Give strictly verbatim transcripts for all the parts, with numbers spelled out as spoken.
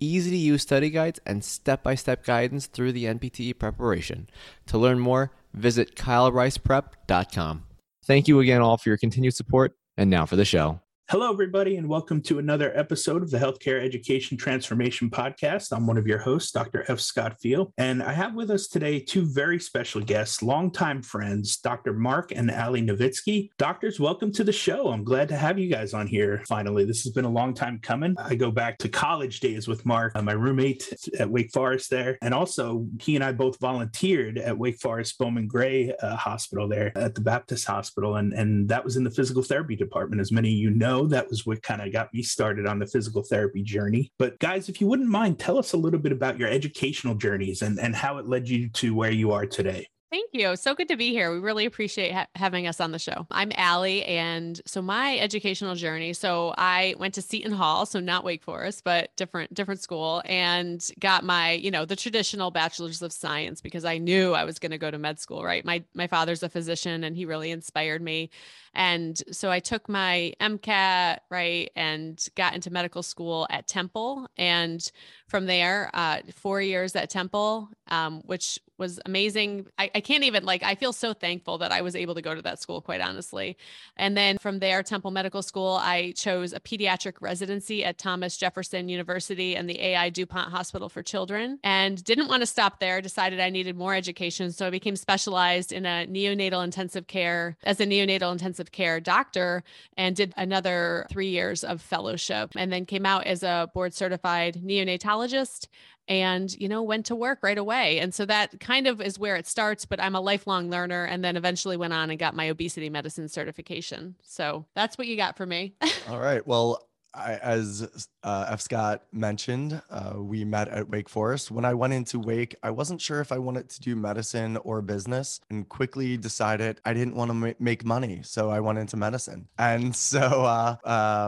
easy-to-use study guides and step-by-step guidance through the N P T E preparation. To learn more, visit Kyle Rice Prep dot com. Thank you again all for your continued support, and now for the show. Hello, everybody, and welcome to another episode of the Healthcare Education Transformation Podcast. I'm one of your hosts, Doctor F. Scott Field, and I have with us today two very special guests, longtime friends, Doctor Mark and Ali Novitsky. Doctors, welcome to the show. I'm glad to have you guys on here. Finally, this has been a long time coming. I go back to college days with Mark, my roommate at Wake Forest there, and also he and I both volunteered at Wake Forest Bowman Gray uh, Hospital there at the Baptist Hospital, and, and that was in the physical therapy department. As many of you know, that was what kind of got me started on the physical therapy journey. But guys, if you wouldn't mind, tell us a little bit about your educational journeys and, and how it led you to where you are today. Thank you. So good to be here. We really appreciate ha- having us on the show. I'm Ali. And so my educational journey, so I went to Seton Hall, so not Wake Forest, but different, different school, and got my, you know, the traditional bachelor's of science, because I knew I was going to go to med school, right? My, my father's a physician and he really inspired me. And so I took my MCAT, right, and got into medical school at Temple. And from there, uh, four years at Temple, um, which was amazing. I, I can't even like, I feel so thankful that I was able to go to that school, quite honestly. And then from there, Temple Medical School, I chose a pediatric residency at Thomas Jefferson University and the A I DuPont Hospital for Children, and didn't want to stop there, decided I needed more education. So I became specialized in a neonatal intensive care as a neonatal intensive care doctor, and did another three years of fellowship, and then came out as a board certified neonatologist. And, you know, went to work right away. And so that kind of is where it starts, but I'm a lifelong learner, and then eventually went on and got my obesity medicine certification. So that's what you got for me. All right. Well, I, as uh, F. Scott mentioned, uh, we met at Wake Forest. When I went into Wake, I wasn't sure if I wanted to do medicine or business, and quickly decided I didn't want to ma- make money. So I went into medicine. And so, uh,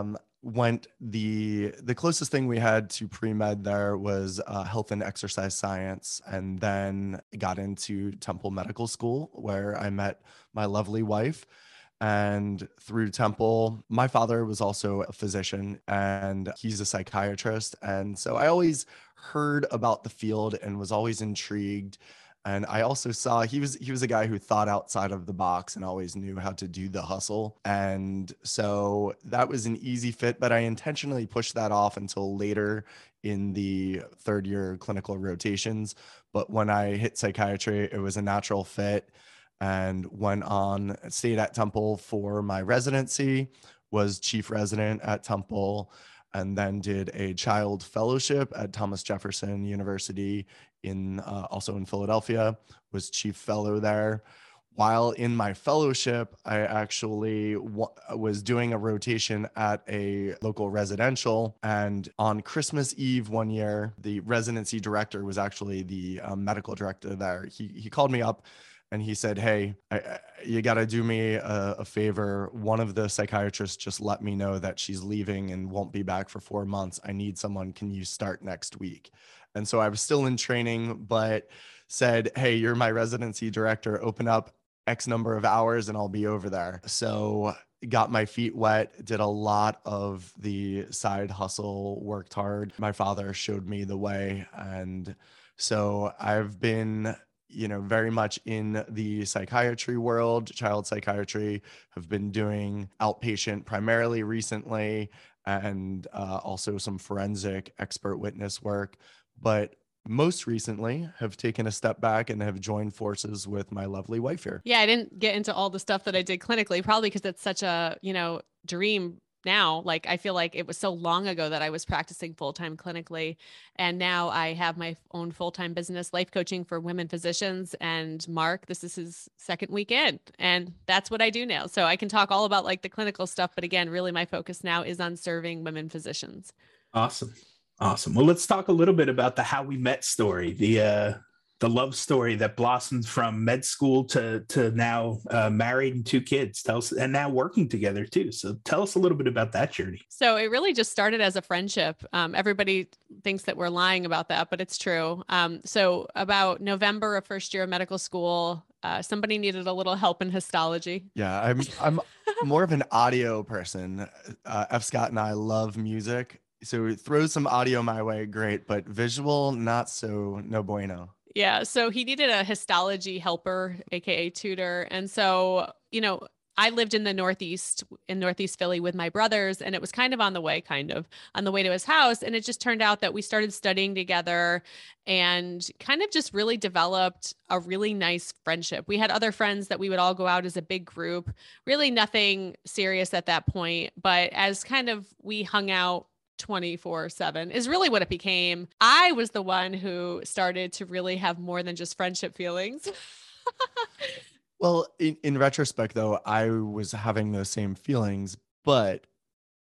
um, went the the closest thing we had to pre-med there was uh, health and exercise science, and then got into Temple Medical School, where I met my lovely wife. And through Temple, my father was also a physician, and he's a psychiatrist, and so I always heard about the field and was always intrigued. And I also saw he was he was a guy who thought outside of the box and always knew how to do the hustle. And so that was an easy fit, but I intentionally pushed that off until later in the third year clinical rotations. But when I hit psychiatry, it was a natural fit, and went on, stayed at Temple for my residency, was chief resident at Temple, and then did a child fellowship at Thomas Jefferson University in uh, also in Philadelphia, was chief fellow there. While in my fellowship, I actually w- was doing a rotation at a local residential. And on Christmas Eve one year, the residency director was actually the uh, medical director there. He he called me up and he said, hey, I, I, you got to do me a, a favor. One of the psychiatrists just let me know that she's leaving and won't be back for four months. I need someone. Can you start next week? And so I was still in training, but said, hey, you're my residency director. Open up X number of hours and I'll be over there. So got my feet wet, did a lot of the side hustle, worked hard. My father showed me the way. And so I've been, you know, very much in the psychiatry world, child psychiatry, have been doing outpatient primarily recently, and uh, also some forensic expert witness work. But most recently have taken a step back and have joined forces with my lovely wife here. Yeah, I didn't get into all the stuff that I did clinically, probably because it's such a, you know, dream now. Like, I feel like it was so long ago that I was practicing full-time clinically. And now I have my own full-time business, Life Coaching for Women Physicians. And Mark, this is his second weekend. And that's what I do now. So I can talk all about like the clinical stuff. But again, really my focus now is on serving women physicians. Awesome. Awesome. Well, let's talk a little bit about the how we met story, the uh, the love story that blossomed from med school to to now uh, married and two kids. Tell us, and now working together too. So tell us a little bit about that journey. So it really just started as a friendship. Um, everybody thinks that we're lying about that, but it's true. Um, so about November of first year of medical school, uh, somebody needed a little help in histology. Yeah, I'm I'm more of an audio person. Uh, F. Scott and I love music. So throw some audio my way, great, but visual, not so, no bueno. Yeah, so he needed a histology helper, A K A tutor. And so, you know, I lived in the Northeast, in Northeast Philly with my brothers, and it was kind of on the way, kind of on the way to his house. And it just turned out that we started studying together and kind of just really developed a really nice friendship. We had other friends that we would all go out as a big group, really nothing serious at that point. But as kind of we hung out twenty-four seven is really what it became. I was the one who started to really have more than just friendship feelings. Well, in, in retrospect, though, I was having those same feelings, but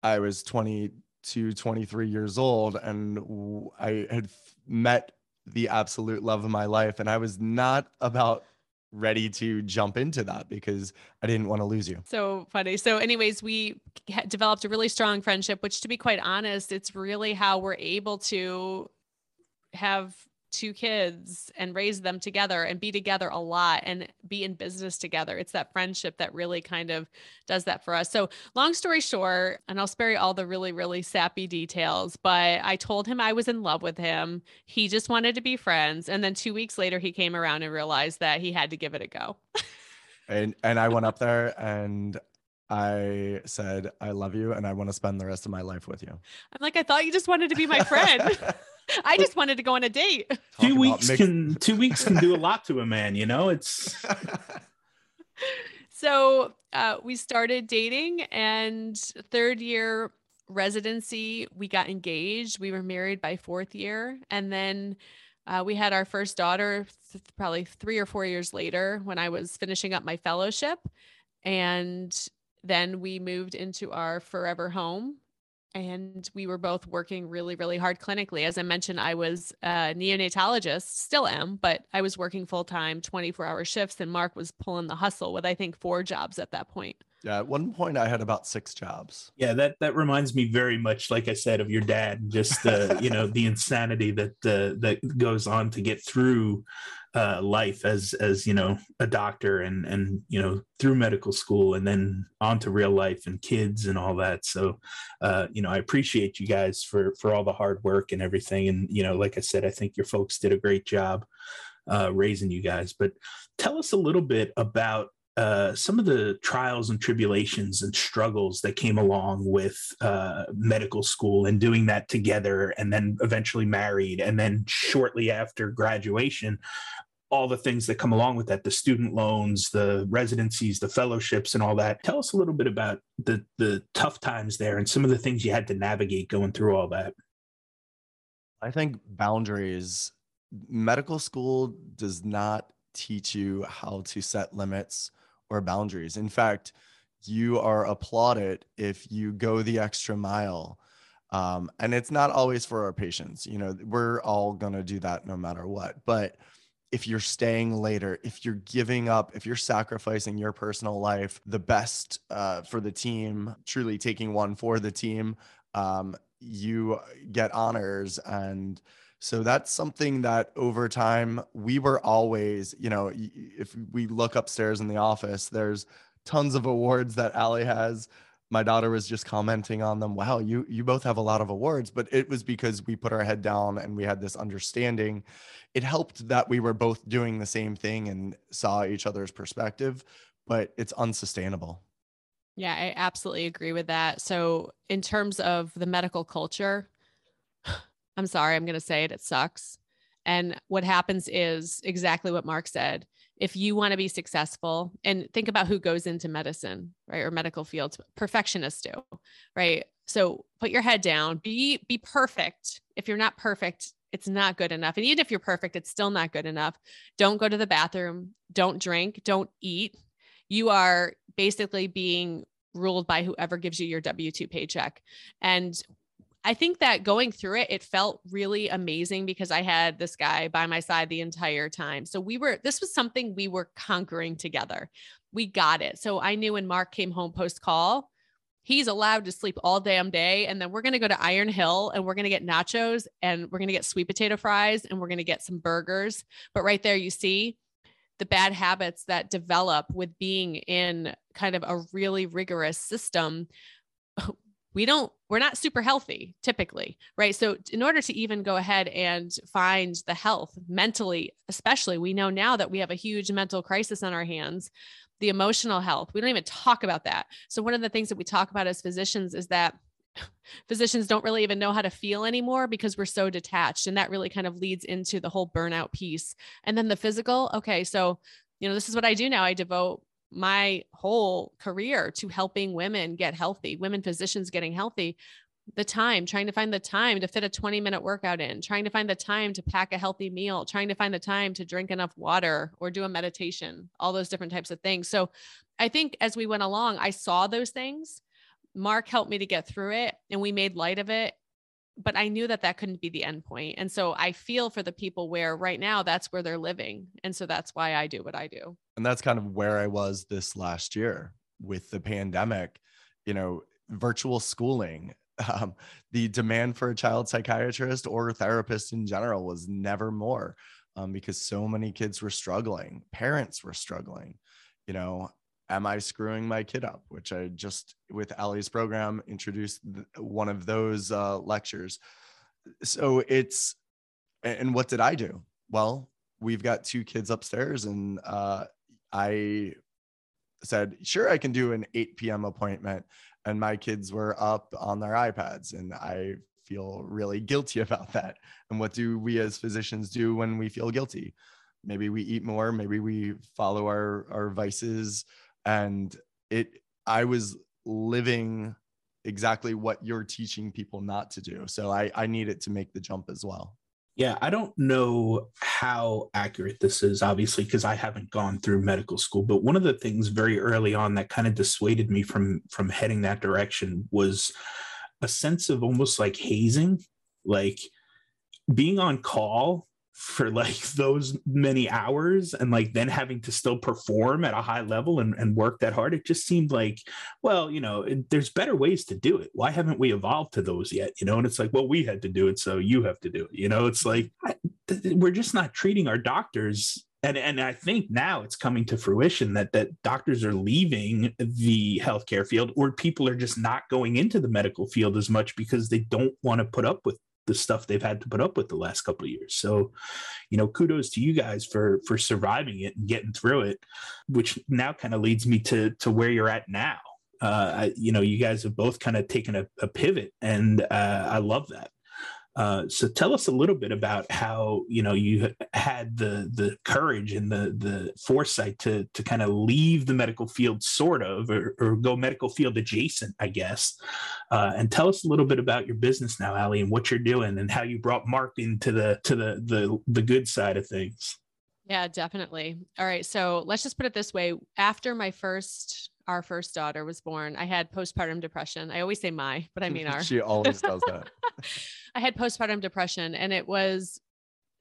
I was twenty-two, twenty-three years old, and I had met the absolute love of my life, and I was not about ready to jump into that because I didn't want to lose you. So funny. So anyways, we developed a really strong friendship, which to be quite honest, it's really how we're able to have two kids and raise them together and be together a lot and be in business together. It's that friendship that really kind of does that for us. So long story short, and I'll spare you all the really, really sappy details, but I told him I was in love with him. He just wanted to be friends. And then two weeks later, he came around and realized that he had to give it a go. and and I went up there and I said, I love you. And I want to spend the rest of my life with you. I'm like, I thought you just wanted to be my friend. I just wanted to go on a date. Two Talk weeks mixed- can two weeks can do a lot to a man, you know, it's. So uh, we started dating, and third year residency, we got engaged. We were married by fourth year. And then uh, we had our first daughter th- probably three or four years later when I was finishing up my fellowship. And then we moved into our forever home. And we were both working really, really hard clinically. As I mentioned, I was a neonatologist, still am, but I was working full-time twenty-four hour shifts, and Mark was pulling the hustle with, I think, four jobs at that point. Yeah. At one point I had about six jobs. Yeah. That, that reminds me very much, like I said, of your dad, just, uh, you know, the insanity that, uh, that goes on to get through, uh, life as, as, you know, a doctor and, and, you know, through medical school and then on to real life and kids and all that. So, uh, you know, I appreciate you guys for, for all the hard work and everything. And, you know, like I said, I think your folks did a great job, uh, raising you guys, but tell us a little bit about, Uh, some of the trials and tribulations and struggles that came along with uh, medical school and doing that together, and then eventually married, and then shortly after graduation, all the things that come along with that, the student loans, the residencies, the fellowships, and all that. Tell us a little bit about the the tough times there and some of the things you had to navigate going through all that. I think boundaries. Medical school does not teach you how to set limits or boundaries. In fact, you are applauded if you go the extra mile. Um, and it's not always for our patients. You know, we're all going to do that no matter what. But if you're staying later, if you're giving up, if you're sacrificing your personal life, the best uh, for the team, truly taking one for the team, um, you get honors. And so that's something that over time we were always, you know, if we look upstairs in the office, there's tons of awards that Ali has. My daughter was just commenting on them. Wow, you you both have a lot of awards, but it was because we put our head down and we had this understanding. It helped that we were both doing the same thing and saw each other's perspective, but it's unsustainable. Yeah, I absolutely agree with that. So in terms of the medical culture, I'm sorry, I'm going to say it, it sucks. And what happens is exactly what Mark said. If you want to be successful, and think about who goes into medicine, right, or medical fields, perfectionists do, right? So put your head down, be, be perfect. If you're not perfect, it's not good enough. And even if you're perfect, it's still not good enough. Don't go to the bathroom. Don't drink. Don't eat. You are basically being ruled by whoever gives you your W two paycheck. And I think that going through it, it felt really amazing because I had this guy by my side the entire time. So we were, this was something we were conquering together. We got it. So I knew when Mark came home post-call, he's allowed to sleep all damn day. And then we're going to go to Iron Hill and we're going to get nachos and we're going to get sweet potato fries and we're going to get some burgers. But right there, you see the bad habits that develop with being in kind of a really rigorous system. We don't, we're not super healthy typically, right? So in order to even go ahead and find the health mentally, especially, we know now that we have a huge mental crisis on our hands, the emotional health, we don't even talk about that. So one of the things that we talk about as physicians is that physicians don't really even know how to feel anymore because we're so detached. And that really kind of leads into the whole burnout piece. And then the physical, okay, so, you know, this is what I do now. I devote my whole career to helping women get healthy, women physicians getting healthy, the time, trying to find the time to fit a twenty minute workout in, trying to find the time to pack a healthy meal, trying to find the time to drink enough water or do a meditation, all those different types of things. So I think as we went along, I saw those things. Mark helped me to get through it and we made light of it, but I knew that that couldn't be the end point. And so I feel for the people where right now that's where they're living. And so that's why I do what I do. And that's kind of where I was this last year with the pandemic, you know, virtual schooling, um, the demand for a child psychiatrist or therapist in general was never more, um, because so many kids were struggling. Parents were struggling, you know, am I screwing my kid up? Which I just, with Ali's program, introduced one of those uh, lectures. So it's, and what did I do? Well, we've got two kids upstairs and uh, I said, sure, I can do an eight p.m. appointment. And my kids were up on their iPads and I feel really guilty about that. And what do we as physicians do when we feel guilty? Maybe we eat more, maybe we follow our, our vices. And it, I was living exactly what you're teaching people not to do. So I, I needed to make the jump as well. Yeah. I don't know how accurate this is, obviously, because I haven't gone through medical school, but one of the things very early on that kind of dissuaded me from, from heading that direction was a sense of almost like hazing, like being on call for like those many hours and like then having to still perform at a high level and, and work that hard. It just seemed like, well, you know, it, there's better ways to do it. Why haven't we evolved to those yet? You know, and it's like, well, we had to do it, so you have to do it. You know, it's like, I, th- we're just not treating our doctors. And, and I think now it's coming to fruition that, that doctors are leaving the healthcare field, or people are just not going into the medical field as much because they don't want to put up with the stuff they've had to put up with the last couple of years. So, you know, kudos to you guys for, for surviving it and getting through it, which now kind of leads me to, to where you're at now. Uh, I, you know, you guys have both kind of taken a, a pivot and uh, I love that. Uh, so tell us a little bit about how, you know, you had the, the courage and the, the foresight to, to kind of leave the medical field sort of, or, or go medical field adjacent, I guess. Uh, and tell us a little bit about your business now, Ali, and what you're doing and how you brought Mark into the, to the, the, the good side of things. Yeah, definitely. All right. So let's just put it this way. After my first, our first daughter was born, I had postpartum depression. I always say my, but I mean our. She always does that. I had postpartum depression and it was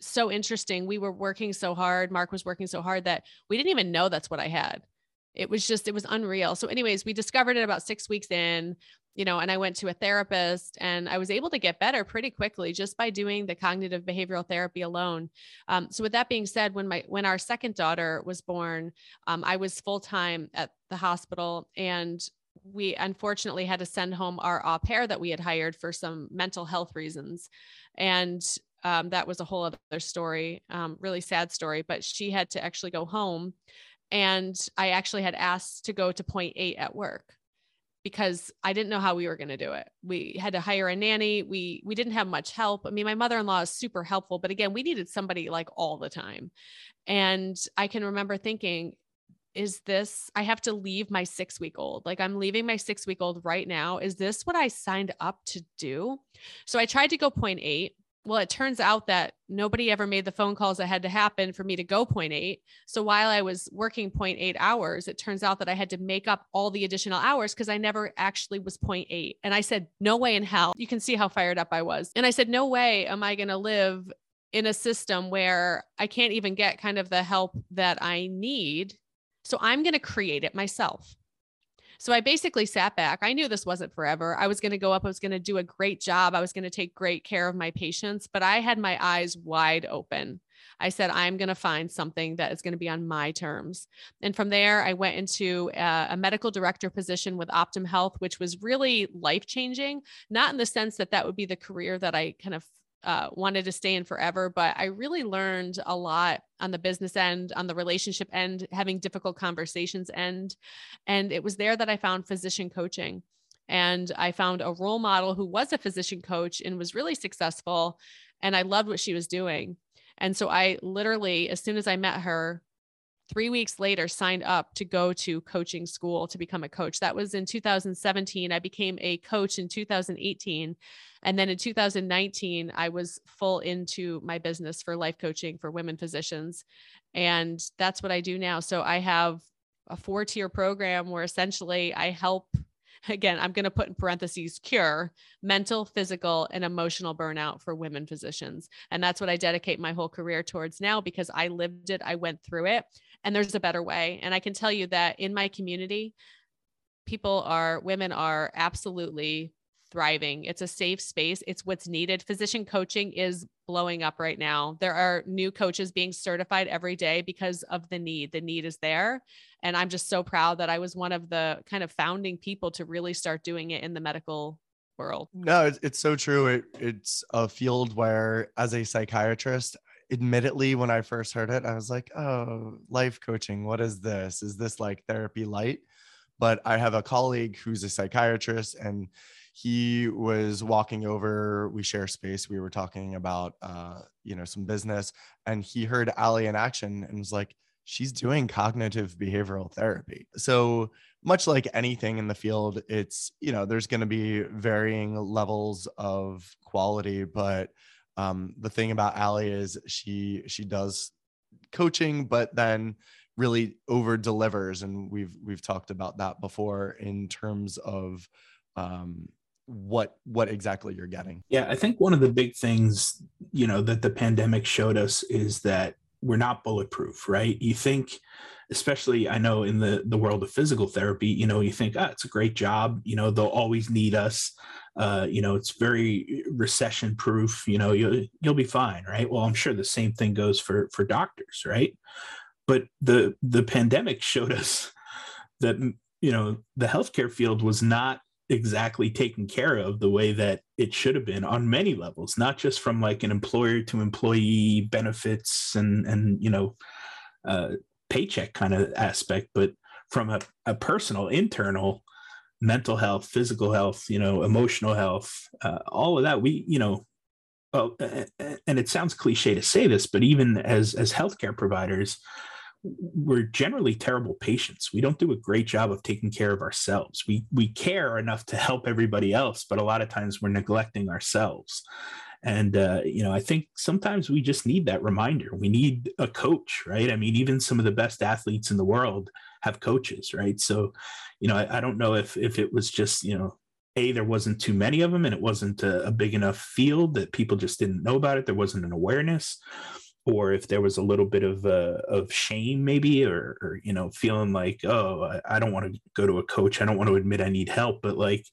so interesting. We were working so hard. Mark was working so hard that we didn't even know that's what I had. It was just, it was unreal. So anyways, we discovered it about six weeks in, you know, and I went to a therapist and I was able to get better pretty quickly just by doing the cognitive behavioral therapy alone. Um, so with that being said, when my, when our second daughter was born, um, I was full-time at the hospital and we unfortunately had to send home our au pair that we had hired for some mental health reasons. And um, that was a whole other story, um, really sad story, but she had to actually go home. And I actually had asked to go to point eight at work. because I didn't know how we were going to do it. We had to hire a nanny. We, we didn't have much help. I mean, my mother-in-law is super helpful, but again, we needed somebody like all the time. And I can remember thinking, is this, I have to leave my six week old. Like I'm leaving my six week old right now. Is this what I signed up to do? So I tried to go point eight. Well, it turns out that nobody ever made the phone calls that had to happen for me to go point eight. So while I was working point eight hours, it turns out that I had to make up all the additional hours because I never actually was point eight. And I said, no way in hell. You can see how fired up I was. And I said, no way am I going to live in a system where I can't even get kind of the help that I need. So I'm going to create it myself. So I basically sat back. I knew this wasn't forever. I was going to go up. I was going to do a great job. I was going to take great care of my patients, but I had my eyes wide open. I said, I'm going to find something that is going to be on my terms. And from there, I went into a, a medical director position with Optum Health, which was really life-changing, not in the sense that that would be the career that I kind of Uh, wanted to stay in forever, but I really learned a lot on the business end, on the relationship end, having difficult conversations end. And it was there that I found physician coaching. And I found a role model who was a physician coach and was really successful. And I loved what she was doing. And so I literally, as soon as I met her, three weeks later, signed up to go to coaching school to become a coach. That was in two thousand seventeen. I became a coach in two thousand eighteen. And then in two thousand nineteen, I was full into my business for life coaching for women physicians. And that's what I do now. So I have a four-tier program where essentially I help, again, I'm going to put in parentheses, cure mental, physical, and emotional burnout for women physicians. And that's what I dedicate my whole career towards now because I lived it, I went through it. And there's a better way. And I can tell you that in my community, people are, women are absolutely thriving. It's a safe space. It's what's needed. Physician coaching is blowing up right now. There are new coaches being certified every day because of the need. The need is there. And I'm just so proud that I was one of the kind of founding people to really start doing it in the medical world. No, it's, it's so true. It, it's a field where, as a psychiatrist, admittedly, when I first heard it, I was like, oh, life coaching, what is this? Is this like therapy light? But I have a colleague who's a psychiatrist and he was walking over, we share space. We were talking about, uh, you know, some business and he heard Ali in action and was like, she's doing cognitive behavioral therapy. So much like anything in the field, it's, you know, there's going to be varying levels of quality, but Um, the thing about Ali is she she does coaching, but then really over delivers, and we've we've talked about that before in terms of um, what what exactly you're getting. Yeah, I think one of the big things, you know, that the pandemic showed us is that we're not bulletproof, right? You think, especially I know in the, the world of physical therapy, you know, you think, ah, oh, it's a great job. You know, they'll always need us. Uh, you know, it's very recession proof, you know, you'll, you'll be fine. Right. Well, I'm sure the same thing goes for, for doctors. Right. But the, the pandemic showed us that, you know, the healthcare field was not exactly taken care of the way that it should have been on many levels, not just from like an employer to employee benefits and, and, you know, uh, paycheck kind of aspect, but from a, a personal, internal, mental health, physical health, you know, emotional health, uh, all of that. We, you know, well, and it sounds cliche to say this, but even as, as healthcare providers, we're generally terrible patients. We don't do a great job of taking care of ourselves. We, we care enough to help everybody else, but a lot of times we're neglecting ourselves. And, uh, you know, I think sometimes we just need that reminder. We need a coach, right? I mean, even some of the best athletes in the world have coaches, right? So, you know, I, I don't know if if it was just, you know, A, there wasn't too many of them and it wasn't a, a big enough field that people just didn't know about it. There wasn't an awareness, or if there was a little bit of uh, of shame maybe, or, or, you know, feeling like, oh, I, I don't want to go to a coach. I don't want to admit I need help. But like,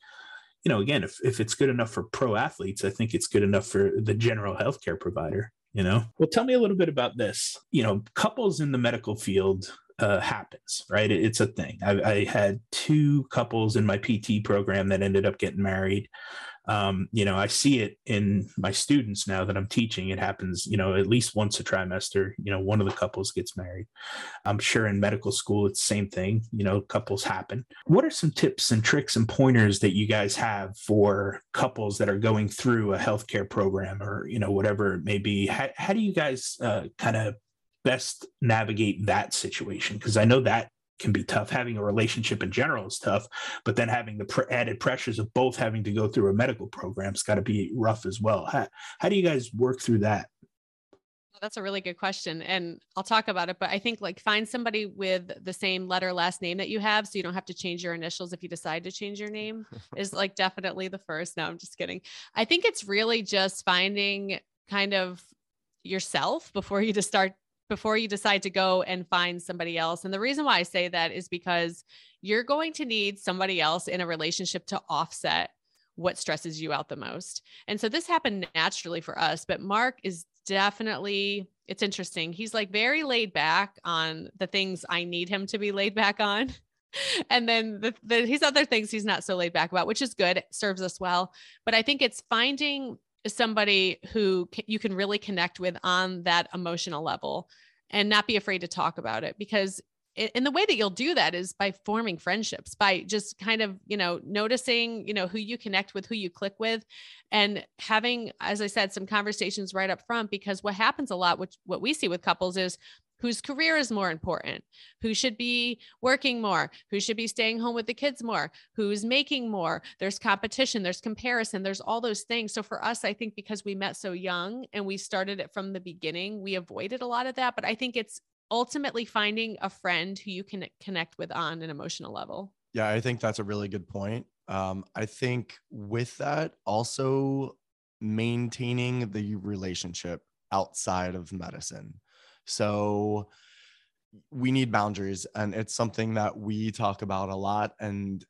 you know, again, if, if it's good enough for pro athletes, I think it's good enough for the general healthcare provider, you know? Well, tell me a little bit about this. You know, couples in the medical field uh, happens, right? It's a thing. I, I had two couples in my P T program that ended up getting married. um, you know, I see it in my students now that I'm teaching. It happens, you know, at least once a trimester, you know, one of the couples gets married. I'm sure in medical school, it's the same thing, you know, couples happen. What are some tips and tricks and pointers that you guys have for couples that are going through a healthcare program or, you know, whatever it may be? How, how do you guys uh, kind of best navigate that situation? Because I know that can be tough. Having a relationship in general is tough, but then having the pre- added pressures of both having to go through a medical program's got to be rough as well. How, how do you guys work through that? That's a really good question. And I'll talk about it, but I think like find somebody with the same letter last name that you have. So you don't have to change your initials if you decide to change your name is like definitely the first. No, I'm just kidding. I think it's really just finding kind of yourself before you just start before you decide to go and find somebody else. And the reason why I say that is because you're going to need somebody else in a relationship to offset what stresses you out the most. And so this happened naturally for us, but Mark is definitely, it's interesting. He's like very laid back on the things I need him to be laid back on. And then the, the, his other things he's not so laid back about, which is good, it serves us well. But I think it's finding somebody who you can really connect with on that emotional level and not be afraid to talk about it, because in the way that you'll do that is by forming friendships, by just kind of, you know, noticing, you know, who you connect with, who you click with, and having, as I said, some conversations right up front, because what happens a lot, which what we see with couples is whose career is more important, who should be working more, who should be staying home with the kids more, who's making more. There's competition, there's comparison, there's all those things. So for us, I think because we met so young and we started it from the beginning, we avoided a lot of that. But I think it's ultimately finding a friend who you can connect with on an emotional level. Yeah, I think that's a really good point. Um, I think with that, also maintaining the relationship outside of medicine. So we need boundaries, and it's something that we talk about a lot, and,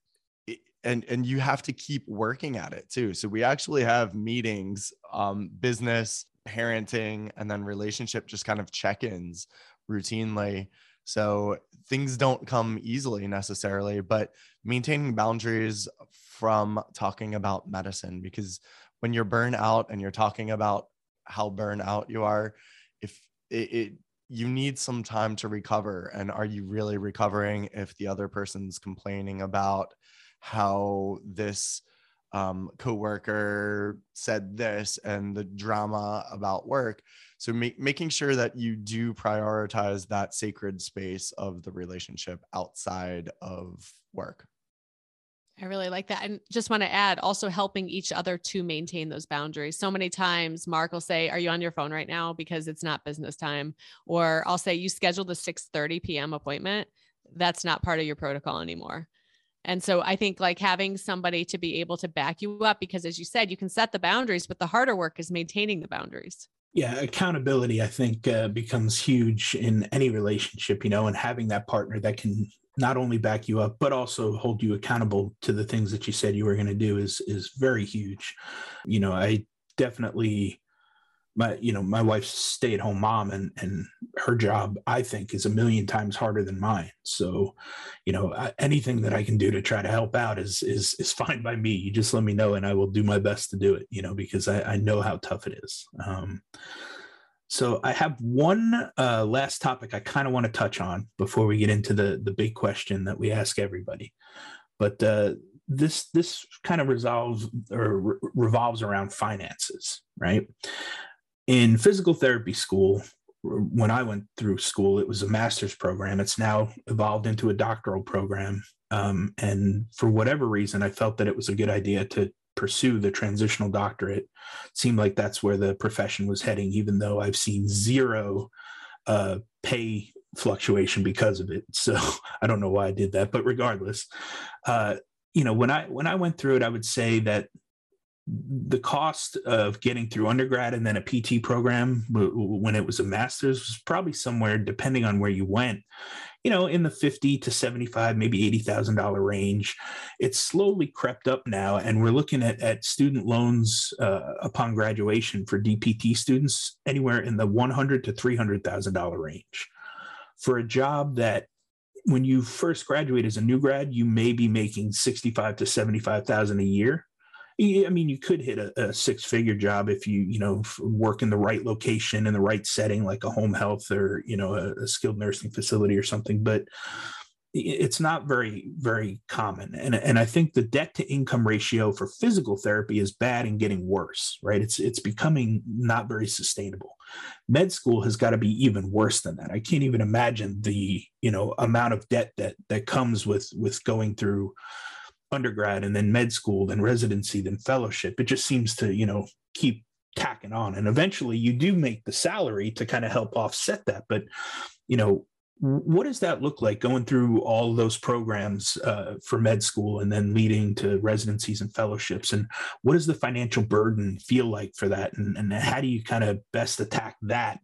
and, and you have to keep working at it too. So we actually have meetings, um, business, parenting, and then relationship, just kind of check-ins routinely. So things don't come easily necessarily, but maintaining boundaries from talking about medicine, because when you're burned out and you're talking about how burned out you are, if it, it you need some time to recover. And are you really recovering if the other person's complaining about how this um, coworker said this and the drama about work? So make, making sure that you do prioritize that sacred space of the relationship outside of work. I really like that. And just want to add also helping each other to maintain those boundaries. So many times Mark will say, are you on your phone right now? Because it's not business time. Or I'll say, you scheduled a six thirty p.m. appointment. That's not part of your protocol anymore. And so I think like having somebody to be able to back you up, because as you said, you can set the boundaries, but the harder work is maintaining the boundaries. Yeah, accountability, I think, uh, becomes huge in any relationship, you know, and having that partner that can not only back you up, but also hold you accountable to the things that you said you were going to do is is very huge. You know, I definitely, my you know, my wife's a stay-at-home mom, and and her job, I think, is a million times harder than mine. So, you know, I, anything that I can do to try to help out is is is fine by me. You just let me know, and I will do my best to do it. You know, because I, I know how tough it is. Um, So I have one uh, last topic I kind of want to touch on before we get into the the big question that we ask everybody. But uh, this this kind of resolves or re- revolves around finances, right? In physical therapy school, when I went through school, it was a master's program. It's now evolved into a doctoral program. Um, and for whatever reason, I felt that it was a good idea to pursue the transitional doctorate. It seemed like that's where the profession was heading, even though I've seen zero uh, pay fluctuation because of it. So I don't know why I did that, but regardless, uh, you know, when I, when I went through it, I would say that the cost of getting through undergrad and then a P T program when it was a master's was probably somewhere, depending on where you went, you know, in the fifty to seventy-five, maybe eighty thousand dollars range. It's slowly crept up now. And we're looking at, at student loans uh, upon graduation for D P T students anywhere in the one hundred thousand to three hundred thousand dollars range for a job that when you first graduate as a new grad, you may be making sixty-five thousand to seventy-five thousand dollars a year. I mean, you could hit a, a six-figure job if you, you know, work in the right location in the right setting, like a home health or, you know, a, a skilled nursing facility or something, but it's not very, very common. And, and I think the debt to income ratio for physical therapy is bad and getting worse, right? It's, it's becoming not very sustainable. Med school has got to be even worse than that. I can't even imagine the, you know, amount of debt that, that comes with, with going through undergrad and then med school, then residency, then fellowship. It just seems to, you know, keep tacking on. And eventually you do make the salary to kind of help offset that. But, you know, what does that look like going through all those programs uh, for med school and then leading to residencies and fellowships? And what does the financial burden feel like for that? And, and how do you kind of best attack that,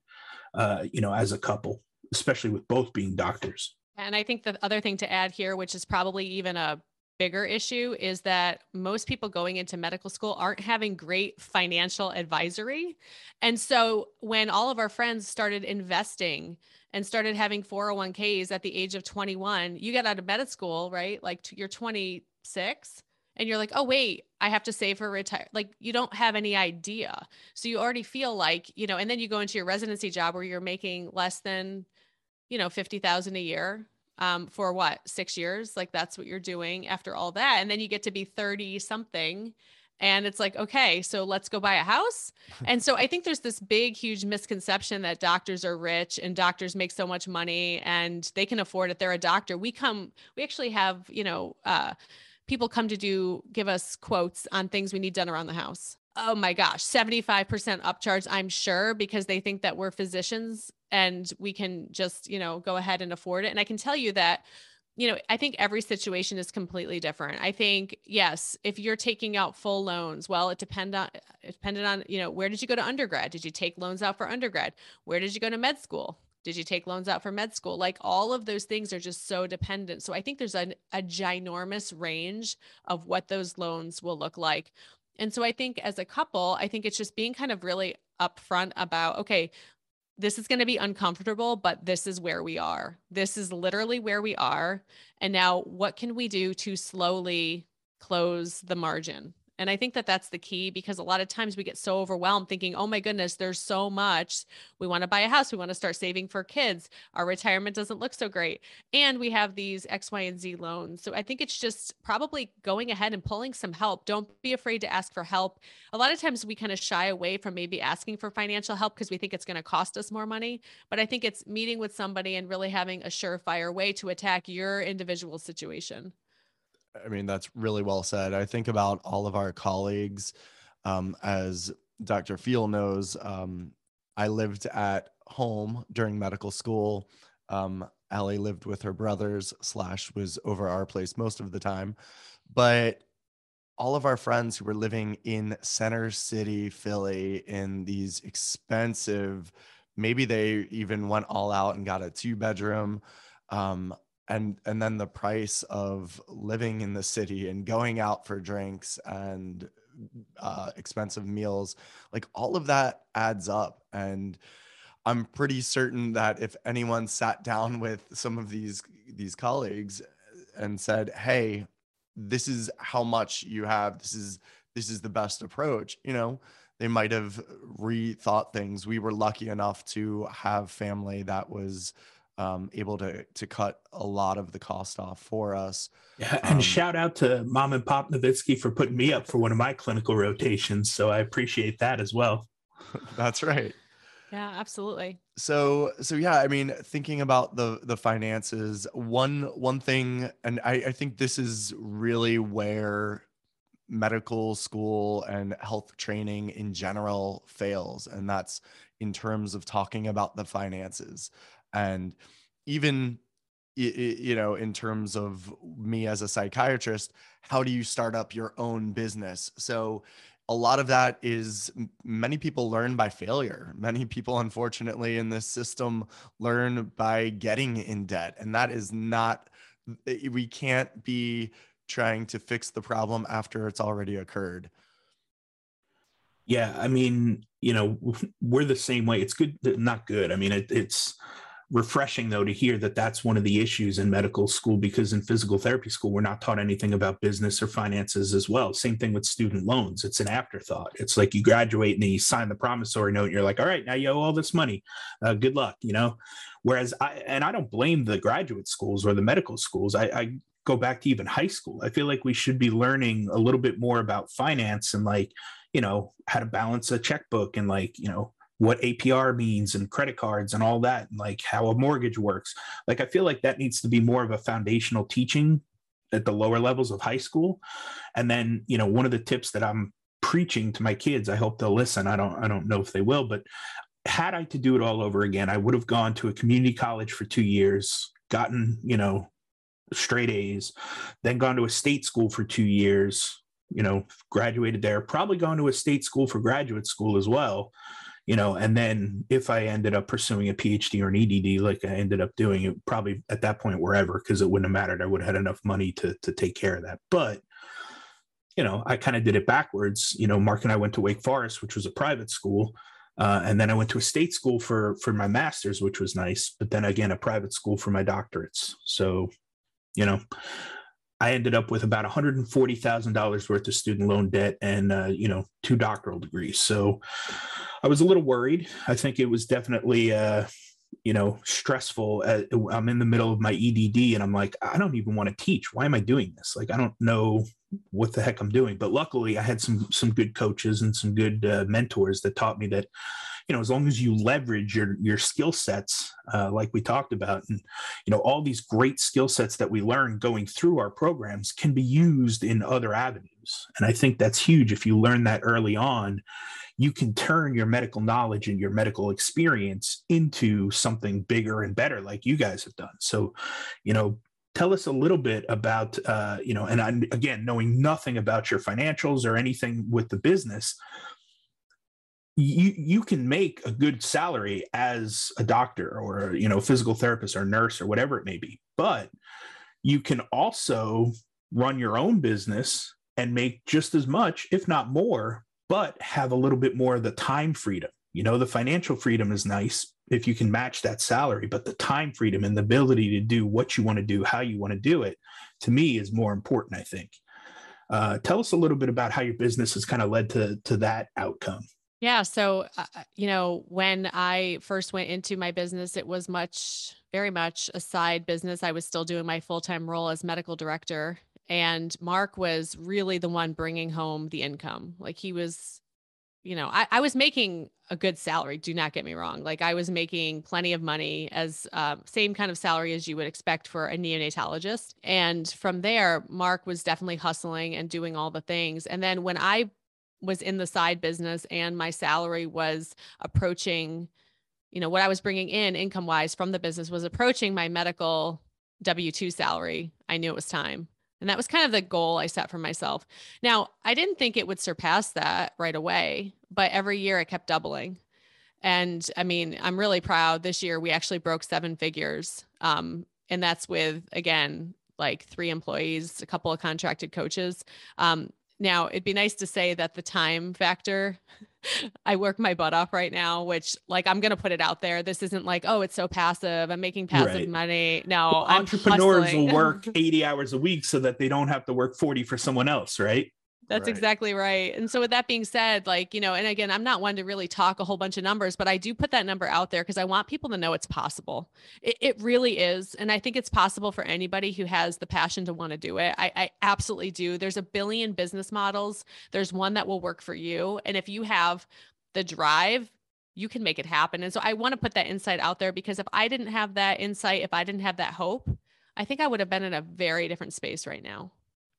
uh, you know, as a couple, especially with both being doctors? And I think the other thing to add here, which is probably even a bigger issue, is that most people going into medical school aren't having great financial advisory. And so when all of our friends started investing and started having four oh one k's at the age of twenty-one, you got out of med school, right? Like you're twenty-six and you're like, oh wait, I have to save for retire. Like you don't have any idea. So you already feel like, you know, and then you go into your residency job where you're making less than, you know, fifty thousand a year um, for what, six years? Like that's what you're doing after all that. And then you get to be thirty something. And it's like, okay, so let's go buy a house. And so I think there's this big, huge misconception that doctors are rich and doctors make so much money and they can afford it. They're a doctor. We come, we actually have, you know, uh, people come to do, give us quotes on things we need done around the house. Oh my gosh, seventy-five percent upcharge, I'm sure, because they think that we're physicians and we can just, you know, go ahead and afford it. And I can tell you that, you know, I think every situation is completely different. I think, yes, if you're taking out full loans, well, it depend on, it depended on, you know, where did you go to undergrad? Did you take loans out for undergrad? Where did you go to med school? Did you take loans out for med school? Like all of those things are just so dependent. So I think there's an, a ginormous range of what those loans will look like. And so I think as a couple, I think it's just being kind of really upfront about, okay, this is going to be uncomfortable, but this is where we are. This is literally where we are. And now what can we do to slowly close the margin? And I think that that's the key, because a lot of times we get so overwhelmed thinking, oh my goodness, there's so much. We want to buy a house. We want to start saving for kids. Our retirement doesn't look so great. And we have these X, Y, and Z loans. So I think it's just probably going ahead and pulling some help. Don't be afraid to ask for help. A lot of times we kind of shy away from maybe asking for financial help because we think it's going to cost us more money. But I think it's meeting with somebody and really having a surefire way to attack your individual situation. I mean, that's really well said. I think about all of our colleagues. Um, as Doctor Field knows, um, I lived at home during medical school. Um, Ali lived with her brothers slash was over our place most of the time. But all of our friends who were living in Center City, Philly, in these expensive, maybe they even went all out and got a two bedroom, um, And and then the price of living in the city and going out for drinks and uh, expensive meals, like all of that adds up. And I'm pretty certain that if anyone sat down with some of these these colleagues and said, "Hey, this is how much you have. This is this is the best approach," you know, they might have rethought things. We were lucky enough to have family that was Um, able to to cut a lot of the cost off for us. Yeah, and um, shout out to Mom and Pop Novitsky for putting me up for one of my clinical rotations. So I appreciate that as well. That's right. Yeah, absolutely. So so yeah, I mean, thinking about the the finances, one one thing, and I, I think this is really where medical school and health training in general fails, and that's in terms of talking about the finances. And even, you know, in terms of me as a psychiatrist, how do you start up your own business? So a lot of that is many people learn by failure. Many people, unfortunately, in this system learn by getting in debt. And that is not, we can't be trying to fix the problem after it's already occurred. Yeah, I mean, you know, we're the same way. It's good, not good. I mean, it, it's refreshing, though, to hear that that's one of the issues in medical school, because in physical therapy school, we're not taught anything about business or finances as well. Same thing with student loans. It's an afterthought. It's like you graduate and then you sign the promissory note. You're like, all right, now you owe all this money. Uh, good luck, you know? Whereas I, and I don't blame the graduate schools or the medical schools. I, I go back to even high school. I feel like we should be learning a little bit more about finance and, like, you know, how to balance a checkbook and, like, you know, what A P R means and credit cards and all that, and like how a mortgage works. Like, I feel like that needs to be more of a foundational teaching at the lower levels of high school. And then, you know, one of the tips that I'm preaching to my kids, I hope they'll listen. I don't, I don't know if they will, but had I to do it all over again, I would have gone to a community college for two years, gotten, you know, straight A's, then gone to a state school for two years, you know, graduated there, probably gone to a state school for graduate school as well. You know, and then if I ended up pursuing a P H D or an E D D, like I ended up doing, it probably at that point wherever, because it wouldn't have mattered. I would have had enough money to to take care of that. But, you know, I kind of did it backwards. You know, Mark and I went to Wake Forest, which was a private school. Uh, and then I went to a state school for for my master's, which was nice. But then again, a private school for my doctorates. So, you know, I ended up with about one hundred forty thousand dollars worth of student loan debt and, uh, you know, two doctoral degrees. So I was a little worried. I think it was definitely, uh, you know, stressful. Uh, I'm in the middle of my E D D and I'm like, I don't even want to teach. Why am I doing this? Like, I don't know what the heck I'm doing. But luckily, I had some some good coaches and some good uh, mentors that taught me that, you know, as long as you leverage your your skill sets, uh, like we talked about, and, you know, all these great skill sets that we learn going through our programs can be used in other avenues. And I think that's huge. If you learn that early on, you can turn your medical knowledge and your medical experience into something bigger and better, like you guys have done. So, you know, tell us a little bit about, uh, you know, and I, again, knowing nothing about your financials or anything with the business, you you can make a good salary as a doctor or, you know, physical therapist or nurse or whatever it may be, but you can also run your own business and make just as much, if not more, but have a little bit more of the time freedom. You know, the financial freedom is nice if you can match that salary, but the time freedom and the ability to do what you want to do, how you want to do it, to me is more important, I think. Uh, tell us a little bit about how your business has kind of led to, to that outcome. Yeah. So, uh, you know, when I first went into my business, it was much, very much a side business. I was still doing my full-time role as medical director, and Mark was really the one bringing home the income. Like, he was, you know, I, I was making a good salary. Do not get me wrong. Like, I was making plenty of money, as uh, same kind of salary as you would expect for a neonatologist. And from there, Mark was definitely hustling and doing all the things. And then when I was in the side business and my salary was approaching, you know, what I was bringing in income wise from the business was approaching my medical W two salary, I knew it was time. And that was kind of the goal I set for myself. Now, I didn't think it would surpass that right away, but every year it kept doubling. And I mean, I'm really proud this year, we actually broke seven figures. Um, and that's with, again, like three employees, a couple of contracted coaches. Um, Now, it'd be nice to say that the time factor, I work my butt off right now, which, like, I'm going to put it out there. This isn't like, oh, it's so passive. I'm making passive right. money. No, well, entrepreneurs hustling. Will work eighty hours a week so that they don't have to work forty for someone else, right? That's right. Exactly right. And so with that being said, like, you know, and again, I'm not one to really talk a whole bunch of numbers, but I do put that number out there because I want people to know it's possible. It, it really is. And I think it's possible for anybody who has the passion to want to do it. I, I absolutely do. There's a billion business models. There's one that will work for you. And if you have the drive, you can make it happen. And so I want to put that insight out there, because if I didn't have that insight, if I didn't have that hope, I think I would have been in a very different space right now.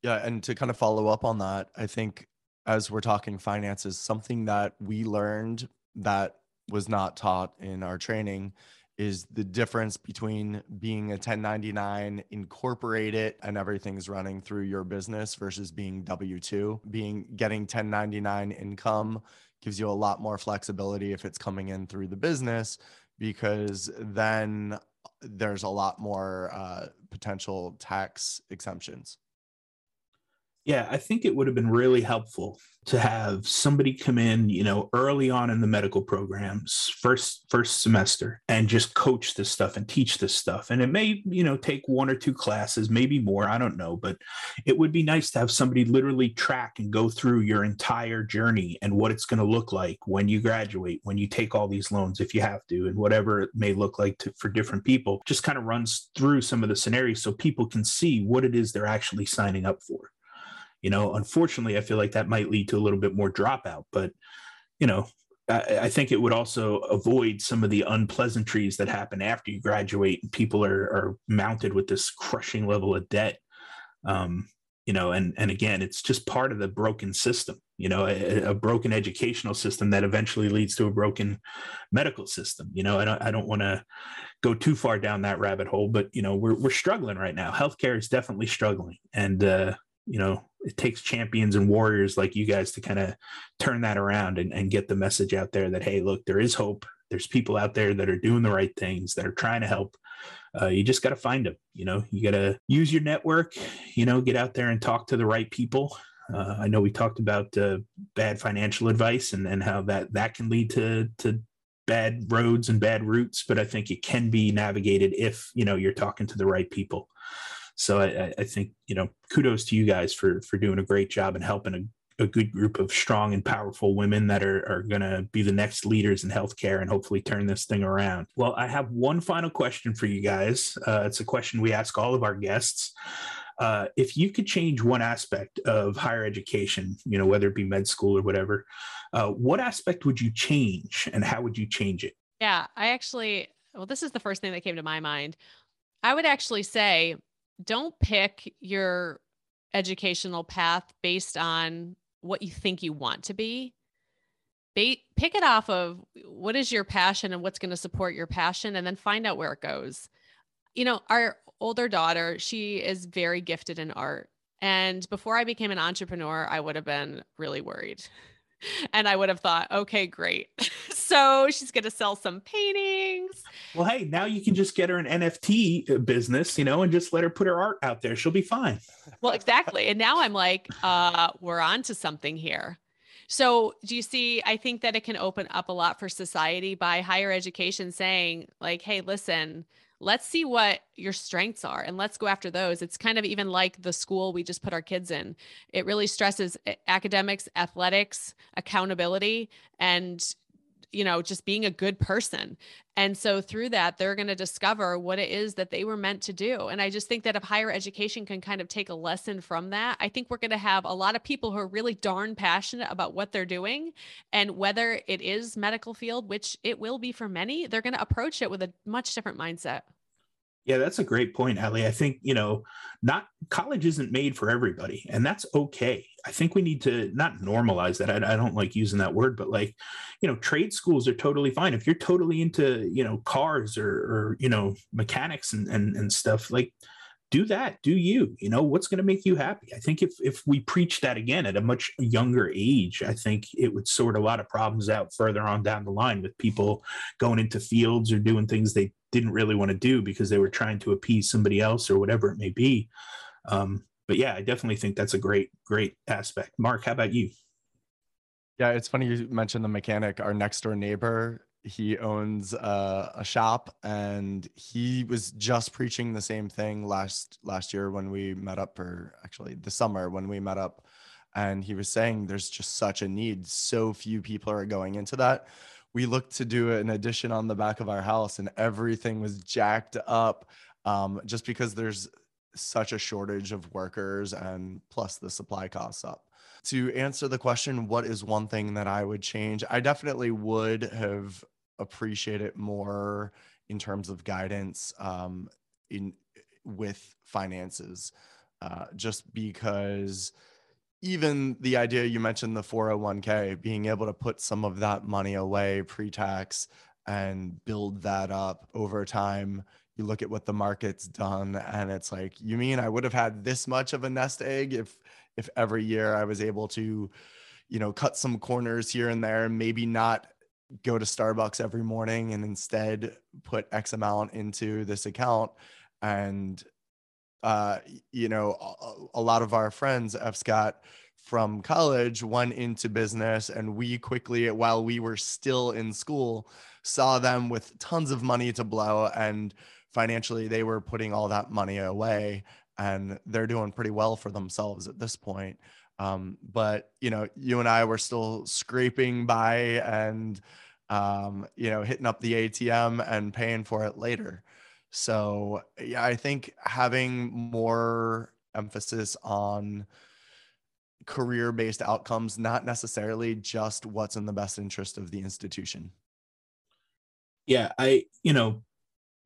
Yeah. And to kind of follow up on that, I think as we're talking finances, something that we learned that was not taught in our training is the difference between being a ten ninety-nine incorporated and everything's running through your business versus being W two. Being getting ten ninety-nine income gives you a lot more flexibility if it's coming in through the business, because then there's a lot more uh, potential tax exemptions. Yeah, I think it would have been really helpful to have somebody come in, you know, early on in the medical programs, first first semester, and just coach this stuff and teach this stuff. And it may, you know, take one or two classes, maybe more, I don't know, but it would be nice to have somebody literally track and go through your entire journey and what it's going to look like when you graduate, when you take all these loans, if you have to, and whatever it may look like to, for different people, just kind of runs through some of the scenarios so people can see what it is they're actually signing up for. You know, unfortunately, I feel like that might lead to a little bit more dropout, but, you know, I, I think it would also avoid some of the unpleasantries that happen after you graduate and people are, are mounted with this crushing level of debt. Um, you know, and, and again, it's just part of the broken system, you know, a, a broken educational system that eventually leads to a broken medical system. You know, I don't, I don't want to go too far down that rabbit hole, but, you know, we're, we're struggling right now. Healthcare is definitely struggling. And, uh, you know, it takes champions and warriors like you guys to kind of turn that around and, and get the message out there that, hey, look, there is hope. There's people out there that are doing the right things, that are trying to help. Uh, you just got to find them. You know, you got to use your network, you know, get out there and talk to the right people. Uh, I know we talked about uh, bad financial advice and, and how that, that can lead to, to bad roads and bad routes, but I think it can be navigated if, you know, you're talking to the right people. So I, I think, you know, kudos to you guys for for doing a great job and helping a, a good group of strong and powerful women that are, are going to be the next leaders in healthcare and hopefully turn this thing around. Well, I have one final question for you guys. Uh, it's a question we ask all of our guests. Uh, if you could change one aspect of higher education, you know, whether it be med school or whatever, uh, what aspect would you change and how would you change it? Yeah, I actually, well, this is the first thing that came to my mind. I would actually say, don't pick your educational path based on what you think you want to be. Pick it off of what is your passion and what's going to support your passion, and then find out where it goes. You know, our older daughter, she is very gifted in art. And before I became an entrepreneur, I would have been really worried. And I would have thought, okay, great. So she's going to sell some paintings. Well, hey, now you can just get her an N F T business, you know, and just let her put her art out there. She'll be fine. Well, exactly. And now I'm like, uh, we're on to something here. So do you see, I think that it can open up a lot for society by higher education saying like, hey, listen, let's see what your strengths are and let's go after those. It's kind of even like the school we just put our kids in. It really stresses academics, athletics, accountability, and, you know, just being a good person. And so through that, they're going to discover what it is that they were meant to do. And I just think that if higher education can kind of take a lesson from that, I think we're going to have a lot of people who are really darn passionate about what they're doing. And whether it is medical field, which it will be for many, they're going to approach it with a much different mindset. Yeah, that's a great point, Ali. I think, you know, not college isn't made for everybody, and that's okay. I think we need to not normalize that. I, I don't like using that word, but like, you know, trade schools are totally fine. If you're totally into, you know, cars or, or you know, mechanics and, and, and stuff, like do that, do you, you know, what's going to make you happy? I think if, if we preach that again at a much younger age, I think it would sort a lot of problems out further on down the line with people going into fields or doing things they didn't really want to do because they were trying to appease somebody else or whatever it may be. Um, but yeah, I definitely think that's a great, great aspect. Mark, how about you? Yeah, it's funny you mentioned the mechanic. Our next door neighbor, he owns a, a shop, and he was just preaching the same thing last last year when we met up, or actually the summer when we met up. And he was saying there's just such a need. So few people are going into that. We looked to do an addition on the back of our house and everything was jacked up um, just because there's such a shortage of workers and plus the supply costs up. To answer the question, what is one thing that I would change? I definitely would have appreciated more in terms of guidance um, in with finances, uh, just because even the idea you mentioned, the four oh one k, being able to put some of that money away pre-tax and build that up over time. You look at what the market's done and it's like, you mean I would have had this much of a nest egg if if every year I was able to, you know, cut some corners here and there, maybe not go to Starbucks every morning and instead put X amount into this account. And uh, you know, a, a lot of our friends, F. Scott from college, went into business, and we quickly, while we were still in school, saw them with tons of money to blow, and financially they were putting all that money away, and they're doing pretty well for themselves at this point. Um, but, you know, you and I were still scraping by and, um, you know, hitting up the A T M and paying for it later. So yeah, I think having more emphasis on career-based outcomes, not necessarily just what's in the best interest of the institution. Yeah, I, you know,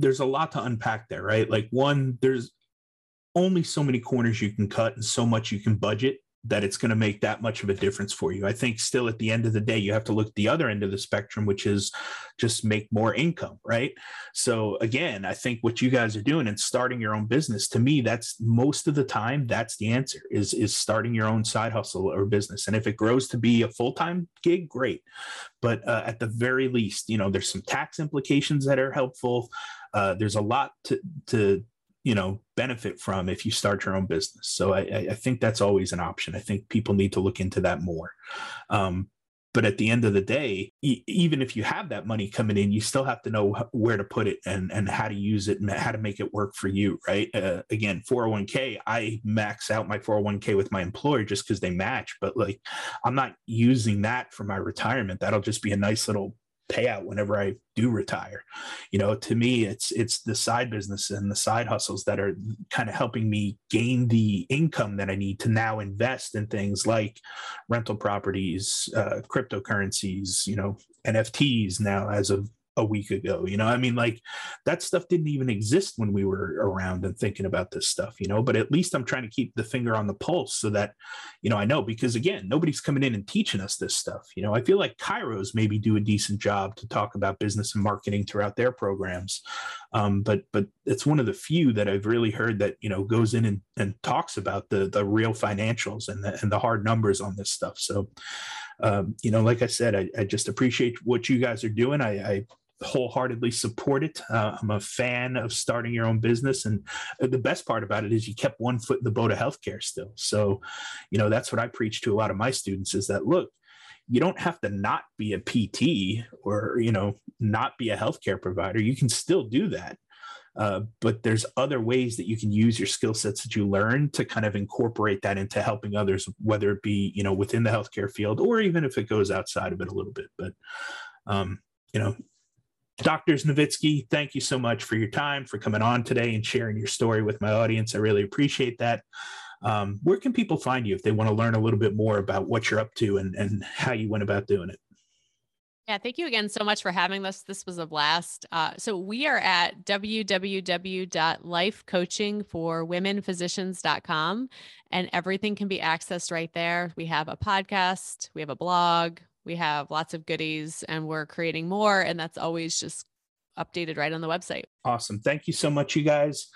there's a lot to unpack there, right? Like, one, there's only so many corners you can cut and so much you can budget that it's going to make that much of a difference for you. I think still at the end of the day, you have to look at the other end of the spectrum, which is just make more income, right? So again, I think what you guys are doing and starting your own business, to me, that's most of the time, that's the answer, is, is starting your own side hustle or business. And if it grows to be a full-time gig, great. But uh, at the very least, you know, there's some tax implications that are helpful. Uh, there's a lot to, to, you know, benefit from if you start your own business. So I, I think that's always an option. I think people need to look into that more. Um, but at the end of the day, e- even if you have that money coming in, you still have to know where to put it and, and how to use it and how to make it work for you, right? Uh, again, four oh one k, I max out my four oh one k with my employer just because they match, but like, I'm not using that for my retirement. That'll just be a nice little payout whenever I do retire. You know, to me, it's it's the side business and the side hustles that are kind of helping me gain the income that I need to now invest in things like rental properties, uh, cryptocurrencies, you know, N F Ts now as of a week ago. You know, I mean, like, that stuff didn't even exist when we were around and thinking about this stuff, you know, but at least I'm trying to keep the finger on the pulse so that, you know, I know, because again, nobody's coming in and teaching us this stuff. You know, I feel like Kairos maybe do a decent job to talk about business and marketing throughout their programs. Um, but, but it's one of the few that I've really heard that, you know, goes in and, and talks about the, the real financials and the, and the hard numbers on this stuff. So, um, you know, like I said, I, I just appreciate what you guys are doing. I, I wholeheartedly support it. Uh, I'm a fan of starting your own business. And the best part about it is you kept one foot in the boat of healthcare still. So, you know, that's what I preach to a lot of my students, is that, look, you don't have to not be a P T or, you know, not be a healthcare provider. You can still do that. Uh, but there's other ways that you can use your skill sets that you learn to kind of incorporate that into helping others, whether it be, you know, within the healthcare field, or even if it goes outside of it a little bit. But, um, you know, Doctors Novitsky, thank you so much for your time, for coming on today and sharing your story with my audience. I really appreciate that. Um, where can people find you if they want to learn a little bit more about what you're up to and, and how you went about doing it? Yeah, thank you again so much for having us. This was a blast. Uh, so we are at w w w dot life coaching for women physicians dot com, and everything can be accessed right there. We have a podcast, we have a blog, we have lots of goodies, and we're creating more, and that's always just updated right on the website. Awesome. Thank you so much, you guys.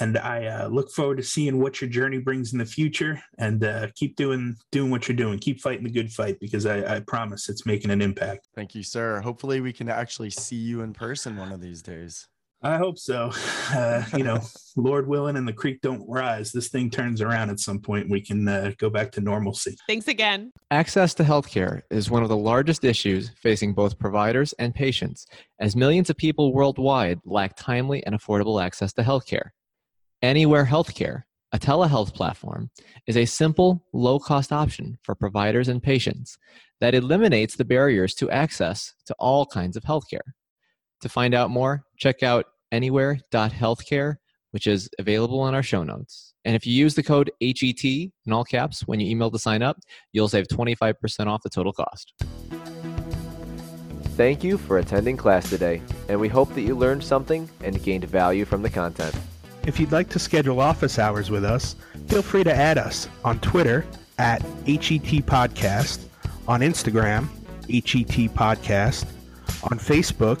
And I uh, look forward to seeing what your journey brings in the future, and uh, keep doing, doing what you're doing. Keep fighting the good fight, because I, I promise it's making an impact. Thank you, sir. Hopefully we can actually see you in person one of these days. I hope so. Uh, you know, Lord willing, and the creek don't rise, this thing turns around at some point. We can uh, go back to normalcy. Thanks again. Access to healthcare is one of the largest issues facing both providers and patients, as millions of people worldwide lack timely and affordable access to healthcare. Anywhere Healthcare, a telehealth platform, is a simple, low-cost option for providers and patients that eliminates the barriers to access to all kinds of healthcare. To find out more, check out anywhere dot healthcare, which is available in our show notes. And if you use the code H E T in all caps when you email to sign up, you'll save twenty-five percent off the total cost. Thank you for attending class today, and we hope that you learned something and gained value from the content. If you'd like to schedule office hours with us, feel free to add us on Twitter at H E T Podcast, on Instagram, H E T Podcast, on Facebook,